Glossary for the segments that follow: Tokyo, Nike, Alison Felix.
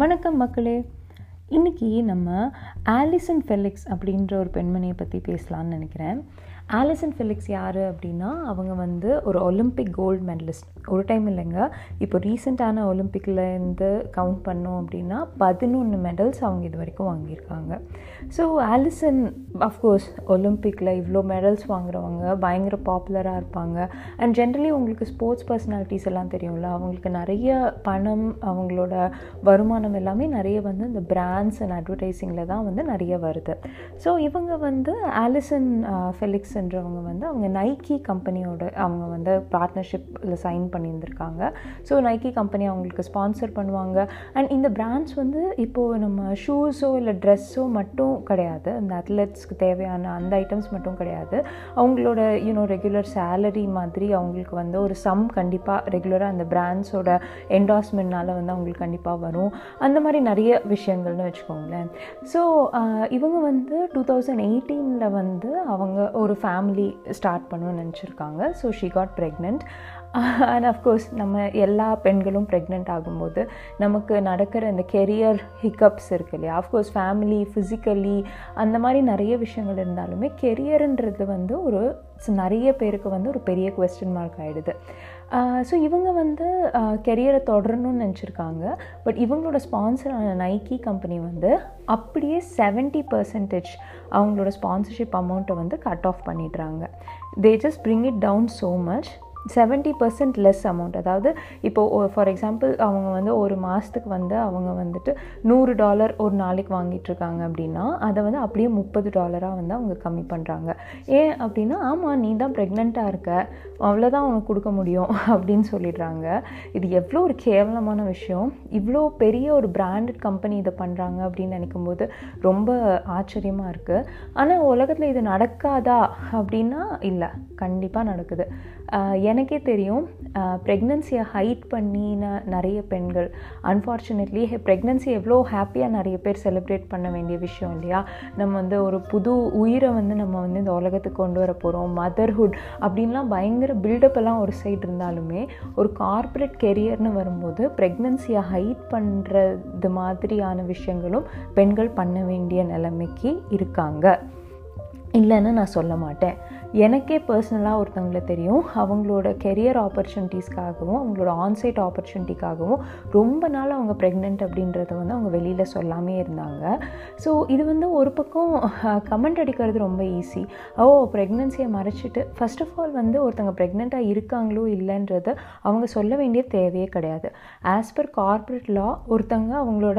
வணக்கம் மக்களே, இன்றைக்கி நம்ம ஆலிசன் ஃபெலிக்ஸ் அப்படின்ற ஒரு பெண்மணியை பற்றி பேசலான்னு நினைக்கிறேன். ஆலிசன் ஃபெலிக்ஸ் யார் அப்படின்னா, அவங்க வந்து ஒரு ஒலிம்பிக் கோல்டு மெடலிஸ்ட். ஒரு டைம் இல்லைங்க, இப்போ ரீசெண்டான ஒலிம்பிக்லேருந்து கவுண்ட் பண்ணோம் அப்படின்னா 11 மெடல்ஸ் அவங்க இது வரைக்கும் வாங்கியிருக்காங்க. ஸோ ஆலிசன் அஃப்கோர்ஸ் ஒலிம்பிக்கில் இவ்வளோ மெடல்ஸ் வாங்குறவங்க பயங்கர பாப்புலராக இருப்பாங்க. அண்ட் ஜென்ரலி உங்களுக்கு ஸ்போர்ட்ஸ் பர்சனாலிட்டிஸ் எல்லாம் தெரியும்ல, அவங்களுக்கு நிறைய பணம், அவங்களோட வருமானம் எல்லாமே நிறைய வந்து இந்த பிராண்ட்ஸ் அண்ட் அட்வர்டைஸிங்கில் தான் வந்து நிறைய வருது. ஸோ இவங்க வந்து ஆலிசன் ஃபெலிக்ஸ் என்றவங்க வந்து அவங்க நைக்கி கம்பெனியோட அவங்க வந்து பார்ட்னர்ஷிப்பில் சைன் பண்ணியிருந்திருக்காங்க. ஸோ நைக்கி கம்பெனி அவங்களுக்கு ஸ்பான்சர் பண்ணுவாங்க. அண்ட் இந்த பிராண்ட்ஸ் வந்து இப்போது நம்ம ஷூஸோ இல்லை ட்ரெஸ்ஸோ மட்டும் கிடையாது, அந்த அத்லெட்ஸ்க்கு தேவையான அந்த ஐட்டம்ஸ் மட்டும் கிடையாது. அவங்களோட ரெகுலர் சேலரி மாதிரி அவங்களுக்கு வந்து ஒரு சம் கண்டிப்பாக ரெகுலராக அந்த பிராண்ட்ஸோட என்டார்ஸ்மெண்ட்னால் வந்து அவங்களுக்கு கண்டிப்பாக வரும். அந்த மாதிரி நிறைய விஷயங்கள்னு வச்சுக்கோங்களேன். ஸோ இவங்க வந்து 2018 வந்து அவங்க ஒரு ஃபேமிலி ஸ்டார்ட் பண்ணணும்னு நினச்சிருக்காங்க. So she got pregnant. And of course நம்ம எல்லா பெண்களும் ப்ரெக்னென்ட் ஆகும்போது நமக்கு நடக்கிற இந்த கெரியர் ஹிக்கப்ஸ் இருக்குது இல்லையா. அஃப்கோர்ஸ் ஃபேமிலி, ஃபிசிக்கலி அந்த மாதிரி நிறைய விஷயங்கள் இருந்தாலுமே கெரியர்ன்றது வந்து ஒரு நிறைய பேருக்கு வந்து ஒரு பெரிய குவெஸ்சன் மார்க் ஆகிடுது. ஸோ இவங்க வந்து கெரியரை தொடரணும்னு நினச்சிருக்காங்க. பட் இவங்களோட ஸ்பான்சரான நைக்கி கம்பெனி வந்து அப்படியே 70% அவங்களோட ஸ்பான்சர்ஷிப் அமௌண்ட்டை வந்து கட் ஆஃப் பண்ணிடுறாங்க. They just bring it down so much. 70% less amount. அதாவது இப்போது ஃபார் எக்ஸாம்பிள் அவங்க வந்து ஒரு மாதத்துக்கு வந்து அவங்க வந்துட்டு $100 ஒரு நாளைக்கு வாங்கிட்டுருக்காங்க அப்படின்னா அதை வந்து அப்படியே $30 வந்து அவங்க கம்மி பண்ணுறாங்க. ஏன் அப்படின்னா, ஆமாம் நீ தான் ப்ரெக்னெண்ட்டாக இருக்க, அவ்வளோதான் உனக்கு கொடுக்க முடியும் அப்படின்னு சொல்லிடுறாங்க. இது எவ்வளோ ஒரு கேவலமான விஷயம். இவ்வளோ பெரிய ஒரு பிராண்டட் கம்பெனி இதை பண்ணுறாங்க அப்படின்னு நினைக்கும்போது ரொம்ப ஆச்சரியமாக இருக்குது. ஆனால் உலகத்தில் இது நடக்காதா அப்படின்னா இல்லை, கண்டிப்பாக நடக்குது. எனக்கே தெரியும், ப்ரெக்னன்சியை ஹைட் பண்ணின நிறைய பெண்கள் அன்ஃபார்ச்சுனேட்லி ப்ரெக்னன்சி எவ்வளோ ஹாப்பியாக நிறைய பேர் செலிப்ரேட் பண்ண வேண்டிய விஷயம் இல்லையா. நம்ம வந்து ஒரு புது உயிரை வந்து நம்ம வந்து இந்த உலகத்துக்கு கொண்டு வர போகிறோம், மதர்ஹுட் அப்படின்லாம் பயங்கர பில்டப் எல்லாம் ஒரு சைடு இருந்தாலுமே ஒரு கார்ப்பரேட் கெரியர்னு வரும்போது ப்ரெக்னன்சியை ஹைட் பண்ணுறது மாதிரியான விஷயங்களும் பெண்கள் பண்ண வேண்டிய நிலைமைக்கு இருக்காங்க. இல்லைன்னு நான் சொல்ல மாட்டேன். எனக்கே பர்சனலாக ஒருத்தவங்களை தெரியும், அவங்களோட கெரியர் ஆப்பர்ச்சுனிட்டிஸ்க்காகவும் அவங்களோட ஆன்சைட் ஆப்பர்ச்சுனிட்டிக்காகவும் ரொம்ப நாள் அவங்க ப்ரெக்னென்ட் அப்படின்றத வந்து அவங்க வெளியில் சொல்லாமே இருந்தாங்க. ஸோ இது வந்து ஒரு பக்கம் கமெண்ட் அடிக்கிறது ரொம்ப ஈஸி. ஓ ப்ரெக்னென்சியை மறைச்சிட்டு ஃபர்ஸ்ட் ஆஃப் ஆல் வந்து ஒருத்தவங்க ப்ரெக்னெண்ட்டாக இருக்காங்களோ இல்லைன்றது அவங்க சொல்ல வேண்டிய தேவையே கிடையாது. ஆஸ் பர் கார்ப்பரேட் லா ஒருத்தவங்க அவங்களோட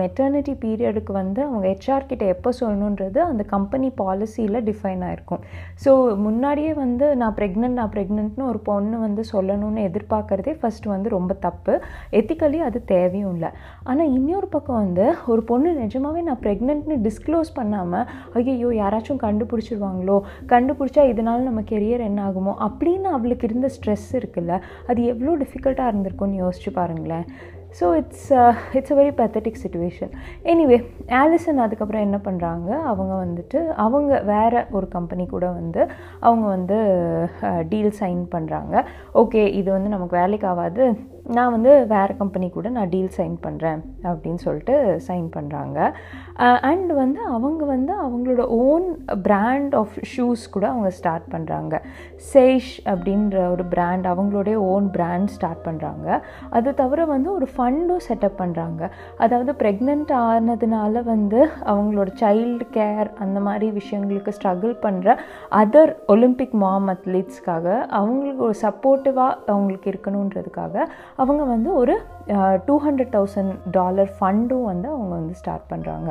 மெட்டர்னிட்டி பீரியடுக்கு வந்து அவங்க ஹெச்ஆர் கிட்ட எப்போ சொல்லணுன்றது அந்த கம்பெனி பாலிசியில் டிஃபைன் ஆகிருக்கும். ஸோ முன்னாடியே வந்து நான் ப்ரெக்னென்ட்னு ஒரு பொண்ணு வந்து சொல்லணும்னு எதிர்பார்க்குறதே ஃபஸ்ட்டு வந்து ரொம்ப தப்பு. எத்திக்கலி அது தேவையும் இல்லை. ஆனால் இன்னொரு பக்கம் வந்து ஒரு பொண்ணு நிஜமாகவே நான் ப்ரெக்னென்ட்னு டிஸ்க்ளோஸ் பண்ணாமல் ஐயோ யாராச்சும் கண்டுபிடிச்சிடுவாங்களோ, கண்டுபிடிச்சா இதனால நம்ம கெரியர் என்ன ஆகுமோ அப்படின்னு அவளுக்கு இருந்த ஸ்ட்ரெஸ் இருக்குல்ல, அது எவ்வளோ டிஃபிகல்ட்டாக இருந்திருக்கும்னு யோசிச்சு பாருங்களேன். So it's a very pathetic situation. Anyway Allison அதுக்கப்புறம் என்ன பண்ணுறாங்க, அவங்க வந்துட்டு அவங்க வேறு ஒரு கம்பெனி கூட வந்து அவங்க வந்து டீல் சைன் பண்ணுறாங்க. ஓகே இது வந்து நமக்கு வேலைக்கு ஆகாது, நான் வந்து வேறு கம்பெனி கூட நான் டீல் சைன் பண்ணுறேன் அப்படின்னு சொல்லிட்டு சைன் பண்ணுறாங்க. அண்ட் வந்து அவங்க வந்து அவங்களோட ஓன் பிராண்ட் ஆஃப் ஷூஸ் கூட அவங்க ஸ்டார்ட் பண்ணுறாங்க. சேஷ் அப்படின்ற ஒரு பிராண்ட், அவங்களோட ஓன் பிராண்ட் ஸ்டார்ட் பண்ணுறாங்க. அது தவிர வந்து ஒரு ஃபண்டும் செட்டப் பண்ணுறாங்க. அதாவது ப்ரெக்னென்ட் ஆனதுனால வந்து அவங்களோட சைல்டு கேர் அந்த மாதிரி விஷயங்களுக்கு ஸ்ட்ரகிள் பண்ணுற அதர் ஒலிம்பிக் மாம் அத்லீட்ஸ்க்காக அவங்களுக்கு ஒரு சப்போர்ட்டிவாக அவங்களுக்கு இருக்கணுன்றதுக்காக அவங்க வந்து ஒரு $200,000 ஃபண்டும் வந்து அவங்க வந்து ஸ்டார்ட் பண்ணுறாங்க.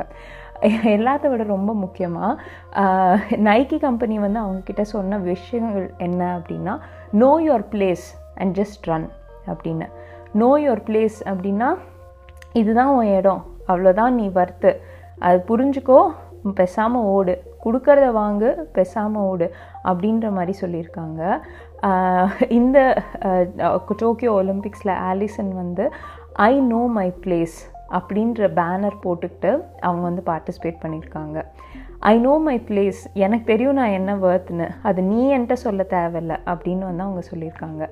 எல்லாத்த விட ரொம்ப முக்கியமாக நைக்கி கம்பெனி வந்து அவங்கக்கிட்ட சொன்ன விஷயங்கள் என்ன அப்படின்னா, know your place and just run அப்படின்னு. நோ யுவர் பிளேஸ் அப்படின்னா இதுதான் உன் இடம், அவ்வளோதான் நீ வர்த்து, அது புரிஞ்சுக்கோ, பேசாமல் ஓடு, கொடுக்கறத வாங்கு, பேசாமல் ஓடு அப்படின்ற மாதிரி சொல்லியிருக்காங்க. இந்த டோக்கியோ ஒலிம்பிக்ஸில் ஆலிசன் வந்து ஐ நோ மை பிளேஸ் அப்படின்ற பேனர் போட்டுக்கிட்டு அவங்க வந்து பார்ட்டிசிபேட் பண்ணியிருக்காங்க. ஐ நோ மை பிளேஸ், எனக்கு தெரியும் நான் என்ன வர்த்துன்னு, அது நீ என்கிட்ட சொல்ல தேவையில்லை அப்படின்னு வந்து அவங்க சொல்லியிருக்காங்க.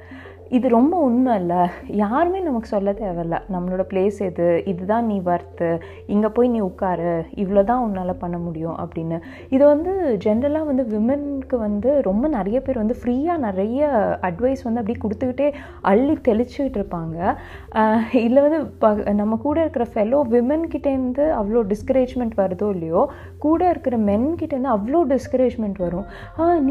இது ரொம்ப உண்மை இல்லை. யாருமே நமக்கு சொல்ல தேவையில்லை நம்மளோட பிளேஸ் எது, இதுதான் நீ வர்த்து, இங்கே போய் நீ உட்காரு, இவ்வளோ தான் உன்னால் பண்ண முடியும் அப்படின்னு. இது வந்து ஜென்ரலாக வந்து விமெனுக்கு வந்து ரொம்ப நிறைய பேர் வந்து ஃப்ரீயாக நிறைய அட்வைஸ் வந்து அப்படி கொடுத்துக்கிட்டே அள்ளி தெளிச்சுக்கிட்டு இருப்பாங்க. இதில் வந்து நம்ம கூட இருக்கிற ஃபெல்லோ விமென்கிட்டேருந்து அவ்வளோ டிஸ்கரேஜ்மெண்ட் வருதோ இல்லையோ, கூட இருக்கிற மென்கிட்டேருந்து அவ்வளோ டிஸ்கரேஜ்மெண்ட் வரும்.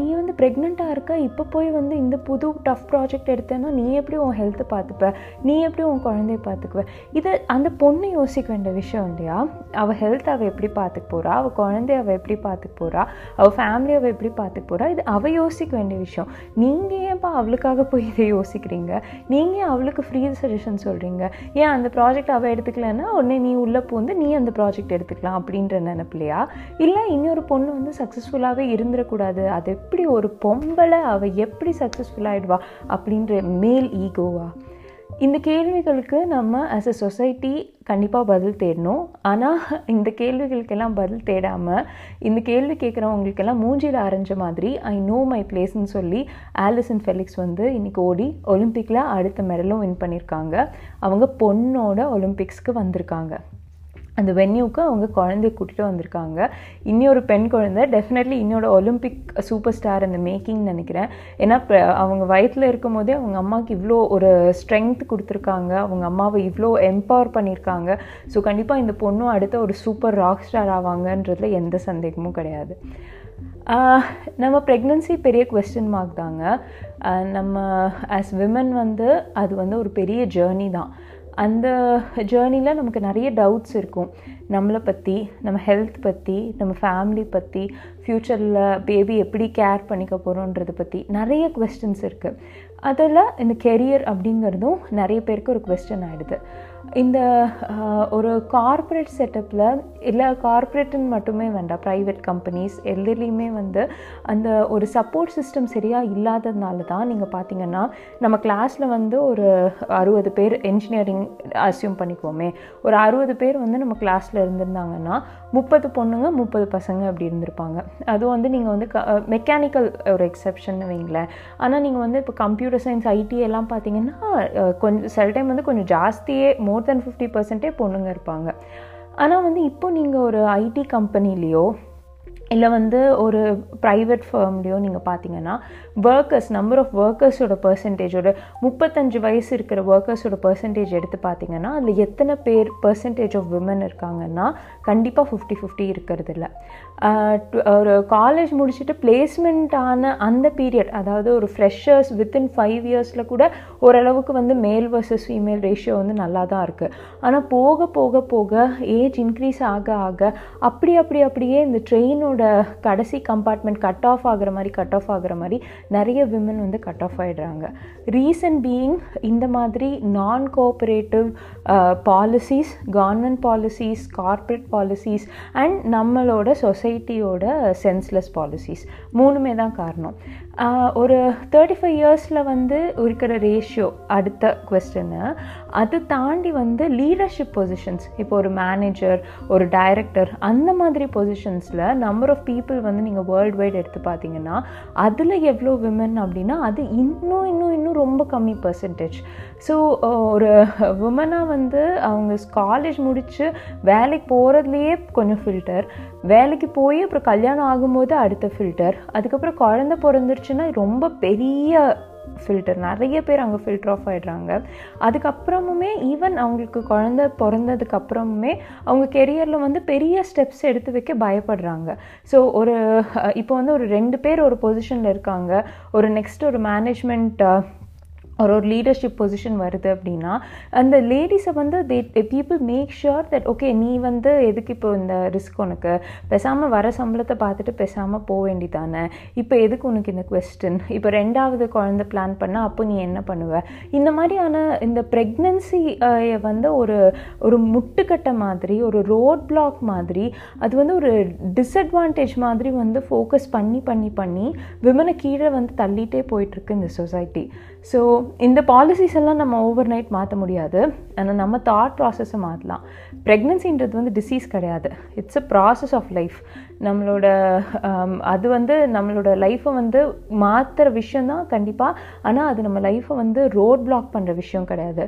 நீ வந்து ப்ரெக்னெண்ட்டாக இருக்க, இப்போ போய் வந்து இந்த புது டஃப் ப்ராஜெக்ட் எடுத்தேன்னா நீ எப்படி உன் ஹெல்த்தை பார்த்துப்ப, நீ எப்படி உன் குழந்தைய பார்த்துக்குவ? இதை அந்த பொண்ணு யோசிக்க வேண்டிய விஷயம் இல்லையா? அவள் ஹெல்த் அவள் எப்படி பார்த்துக்க போகிறா, அவள் குழந்தைய அவள் எப்படி பார்த்துக்க போகிறா, அவள் ஃபேமிலி அவள் எப்படி பார்த்துக்க போகிறா, இது அவள் யோசிக்க வேண்டிய விஷயம். நீங்கள் ஏன்ப்பா அவளுக்காக போய் இதை யோசிக்கிறீங்க? நீங்கள் அவளுக்கு ஃப்ரீ சஜஷன் சொல்கிறீங்க. ஏன் அந்த ப்ராஜெக்ட் அவள் எடுத்துக்கலன்னா உடனே நீ உள்ளே போந்து நீ அந்த ப்ராஜெக்ட் எடுத்துக்கலாம் அப்படின்ற நினைப்பிலையா? இல்லை இன்னொரு பொண்ணு வந்து சக்ஸஸ்ஃபுல்லாகவே இருந்துடக்கூடாது, அது எப்படி ஒரு பொம்பளை அவள் எப்படி சக்ஸஸ்ஃபுல்லாகிடுவா அப்படின்ற மேல் ஈகோவா? இந்த கேள்விகளுக்கு நம்ம ஆஸ் எ சொசைட்டி கண்டிப்பாக பதில் தேடணும். ஆனால் இந்த கேள்விகளுக்கெல்லாம் பதில் தேடாமல் இந்த கேள்வி கேட்குறவங்களுக்கெல்லாம் மூஞ்சியில் அரைஞ்ச மாதிரி ஐ நோ மை பிளேஸ்ன்னு சொல்லி ஆலிசன் ஃபெலிக்ஸ் வந்து இன்றைக்கி ஓடி ஒலிம்பிக்கில் அடுத்த மெடலும் வின் பண்ணியிருக்காங்க. அவங்க பொண்ணோட ஒலிம்பிக்ஸ்க்கு வந்திருக்காங்க, அந்த வென்யூக்கு அவங்க குழந்தைய கூட்டிகிட்டு வந்திருக்காங்க. இன்னொரு பெண் குழந்தை டெஃபினெட்லி இன்னொரு ஒலிம்பிக் சூப்பர் ஸ்டார் அந்த மேக்கிங் நினைக்கிறேன். ஏன்னா அவங்க வயிற்றில் இருக்கும் போதே அவங்க அம்மாவுக்கு இவ்வளோ ஒரு ஸ்ட்ரென்த் கொடுத்துருக்காங்க, அவங்க அம்மாவை இவ்வளோ எம்பவர் பண்ணியிருக்காங்க. ஸோ கண்டிப்பாக இந்த பொண்ணும் அடுத்த ஒரு சூப்பர் ராக் ஸ்டார் ஆவாங்கன்றதுல எந்த சந்தேகமும் கிடையாது. நம்ம ப்ரெக்னன்சி பெரிய குவெஸ்சன் மார்க் தாங்க. நம்ம ஆஸ் விமன் வந்து அது வந்து ஒரு பெரிய ஜேர்னி தான். அந்த ஜேர்னியில் நமக்கு நிறைய டவுட்ஸ் இருக்கும், நம்மளை பற்றி, நம்ம ஹெல்த் பற்றி, நம்ம ஃபேமிலி பற்றி, ஃப்யூச்சரில் பேபி எப்படி கேர் பண்ணிக்க போகிறோன்றது பற்றி நிறைய குவெஸ்சன்ஸ் இருக்குது. அதில் இந்த கெரியர் அப்படிங்கிறதும் நிறைய பேருக்கு ஒரு குவெஸ்சன் ஆகிடுது. இந்த ஒரு கார்ப்பரேட் செட்டப்பில் இல்லை, கார்ப்பரேட்டுன்னு மட்டுமே வேண்டாம், ப்ரைவேட் கம்பெனிஸ் எதுலேயுமே வந்து அந்த ஒரு சப்போர்ட் சிஸ்டம் சரியாக இல்லாததுனால தான் நீங்கள் பார்த்தீங்கன்னா நம்ம கிளாஸில் வந்து ஒரு 60 பேர் என்ஜினியரிங் அசியூம் பண்ணிக்குவோமே, ஒரு 60 பேர் வந்து நம்ம கிளாஸில் இருந்திருந்தாங்கன்னா 30 பொண்ணுங்க 30 பசங்க அப்படி இருந்திருப்பாங்க. அதுவும் வந்து நீங்கள் வந்து மெக்கானிக்கல் ஒரு எக்ஸப்ஷன்னு வைங்களேன். ஆனால் நீங்கள் வந்து இப்போ கம்ப்யூட்டர் சயின்ஸ் ஐடி எல்லாம் பார்த்தீங்கன்னா கொஞ்சம் சில டைம் வந்து கொஞ்சம் ஜாஸ்தியே மோர் தென் 50% பொண்ணுங்க இருப்பாங்க. ஆனால் வந்து இப்போ நீங்கள் ஒரு ஐடி கம்பெனிலேயோ இல்லை வந்து ஒரு ப்ரைவேட் ஃபேர்ம்லேயோ நீங்கள் பார்த்தீங்கன்னா ஒர்க்கர்ஸ், நம்பர் ஆஃப் ஒர்க்கர்ஸோட பர்சன்டேஜோட 35 வயசு இருக்கிற ஒர்க்கர்ஸோட பர்சன்டேஜ் எடுத்து பார்த்தீங்கன்னா அதில் எத்தனை பேர் பர்சன்டேஜ் ஆஃப் விமன் இருக்காங்கன்னா கண்டிப்பாக 50-50 இருக்கிறது இல்லை. ஒரு காலேஜ் முடிச்சுட்டு பிளேஸ்மெண்ட் ஆன அந்த பீரியட், அதாவது ஒரு ஃப்ரெஷர்ஸ் வித்தின் 5 இயர்ஸில் கூட ஓரளவுக்கு வந்து மேல் வர்சஸ் ஃபீமேல் ரேஷியோ வந்து நல்லா தான் இருக்குது. ஆனால் போக போக போக ஏஜ் இன்க்ரீஸ் ஆக ஆக அப்படியே இந்த ட்ரெயினோட கடைசி கம்பார்ட்மெண்ட் கட் ஆஃப் ஆகிற மாதிரி நிறைய விமன் வந்து கட் ஆஃப் ஆகிடுறாங்க. ரீசன் பீயிங் இந்த மாதிரி நான் cooperative policies, government policies, corporate policies and நம்மளோட சொசைட்டியோட சென்ஸ்லெஸ் பாலிசிஸ், 3மே தான் காரணம். ஒரு 35 இயர்ஸில் வந்து இருக்கிற ரேஷியோ அடுத்த குவெஸ்டனு. அது தாண்டி வந்து லீடர்ஷிப் பொசிஷன்ஸ், இப்போ ஒரு மேனேஜர், ஒரு டைரக்டர், அந்த மாதிரி பொசிஷன்ஸில் நம்பர் ஆஃப் பீப்புள் வந்து நீங்கள் வேர்ல்டு வைட் எடுத்து பார்த்தீங்கன்னா அதில் எவ்வளோ விமன் அப்படின்னா அது இன்னும் இன்னும் இன்னும் ரொம்ப கம்மி பர்சன்டேஜ். ஸோ ஒரு விமனாக வந்து அவங்க காலேஜ் முடித்து வேலைக்கு போகிறதுலையே கொஞ்சம் ஃபில்டர், வேலைக்கு போய் அப்புறம் கல்யாணம் ஆகும்போது அடுத்த ஃபில்டர், அதுக்கப்புறம் குழந்தை பிறந்துருச்சு ரொம்ப பெரிய ஃபில்டர், நிறைய பேர் அங்கே ஃபில்டர் ஆஃப் ஆகிடுறாங்க. அதுக்கப்புறமுமே ஈவன் அவங்களுக்கு குழந்தை பிறந்ததுக்கப்புறமுமே அவங்க கெரியரில் வந்து பெரிய ஸ்டெப்ஸ் எடுத்து வைக்க பயப்படுறாங்க. ஸோ ஒரு இப்போ வந்து ஒரு 2 பேர் ஒரு பொசிஷனில் இருக்காங்க, ஒரு நெக்ஸ்ட் ஒரு மேனேஜ்மெண்ட் ஒரு லீடர்ஷிப் பொசிஷன் வருது அப்படின்னா அந்த லேடிஸை வந்து people make sure that okay நீ வந்து எதுக்கு இப்போ இந்த ரிஸ்க், உனக்கு பேசாமல் வர சம்பளத்தை பார்த்துட்டு பேசாமல் போக வேண்டிதானே, இப்போ எதுக்கு உனக்கு இந்த குவெஸ்டன், இப்போ 2வது குழந்தை பிளான் பண்ணால் அப்போ நீ என்ன பண்ணுவ? இந்த மாதிரியான இந்த ப்ரெக்னன்சியை வந்து ஒரு முட்டுக்கட்டை மாதிரி, ஒரு ரோட் பிளாக் மாதிரி, அது வந்து ஒரு டிஸ்அட்வான்டேஜ் மாதிரி வந்து ஃபோக்கஸ் பண்ணி விமனை கீழே வந்து தள்ளிகிட்டே போயிட்டுருக்கு இந்த சொசைட்டி. ஸோ இந்த பாலிசிஸ் எல்லாம் நம்ம ஓவர் நைட் மாற்ற முடியாது, ஆனால் நம்ம தாட் ப்ராசஸை மாற்றலாம். ப்ரெக்னன்சின்றது வந்து டிசீஸ் கிடையாது, it's a process of life. நம்மளோட அது வந்து நம்மளோட லைஃப்பை வந்து மாற்றுற விஷயந்தான் கண்டிப்பாக. ஆனால் அது நம்ம லைஃப்பை வந்து ரோட் பிளாக் பண்ணுற விஷயம் கிடையாது.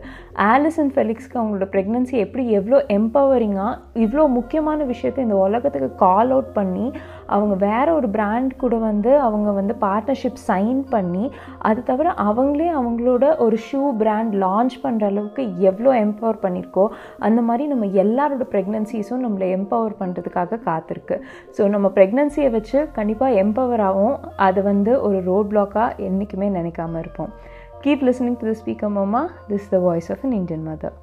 ஆலிசன் ஃபெலிக்ஸ்க்கு அவங்களோட ப்ரெக்னன்சி எப்படி எவ்வளோ எம்பவரிங்காக இவ்வளோ முக்கியமான விஷயத்தை இந்த உலகத்துக்கு கால் அவுட் பண்ணி அவங்க வேறு ஒரு பிராண்ட் கூட வந்து அவங்க வந்து பார்ட்னர்ஷிப் சைன் பண்ணி, அது தவிர அவங்களே அவங்களோட ஒரு ஷூ பிராண்ட் லான்ச் பண்ணுற அளவுக்கு எவ்வளோ எம்பவர் பண்ணியிருக்கோ, அந்த மாதிரி நம்ம எல்லாரோட ப்ரெக்னன்சிஸும் நம்மளை எம்பவர் பண்ணுறதுக்காக காத்திருக்கு. ஸோ நம்ம ப்ரெக்னன்சியை வச்சு கண்டிப்பாக எம்பவராகவும் அதை வந்து ஒரு ரோட் பிளாக்காக என்றைக்குமே நினைக்காமல் இருப்போம். Keep listening to the speaker மாமா. This the voice of an Indian mother.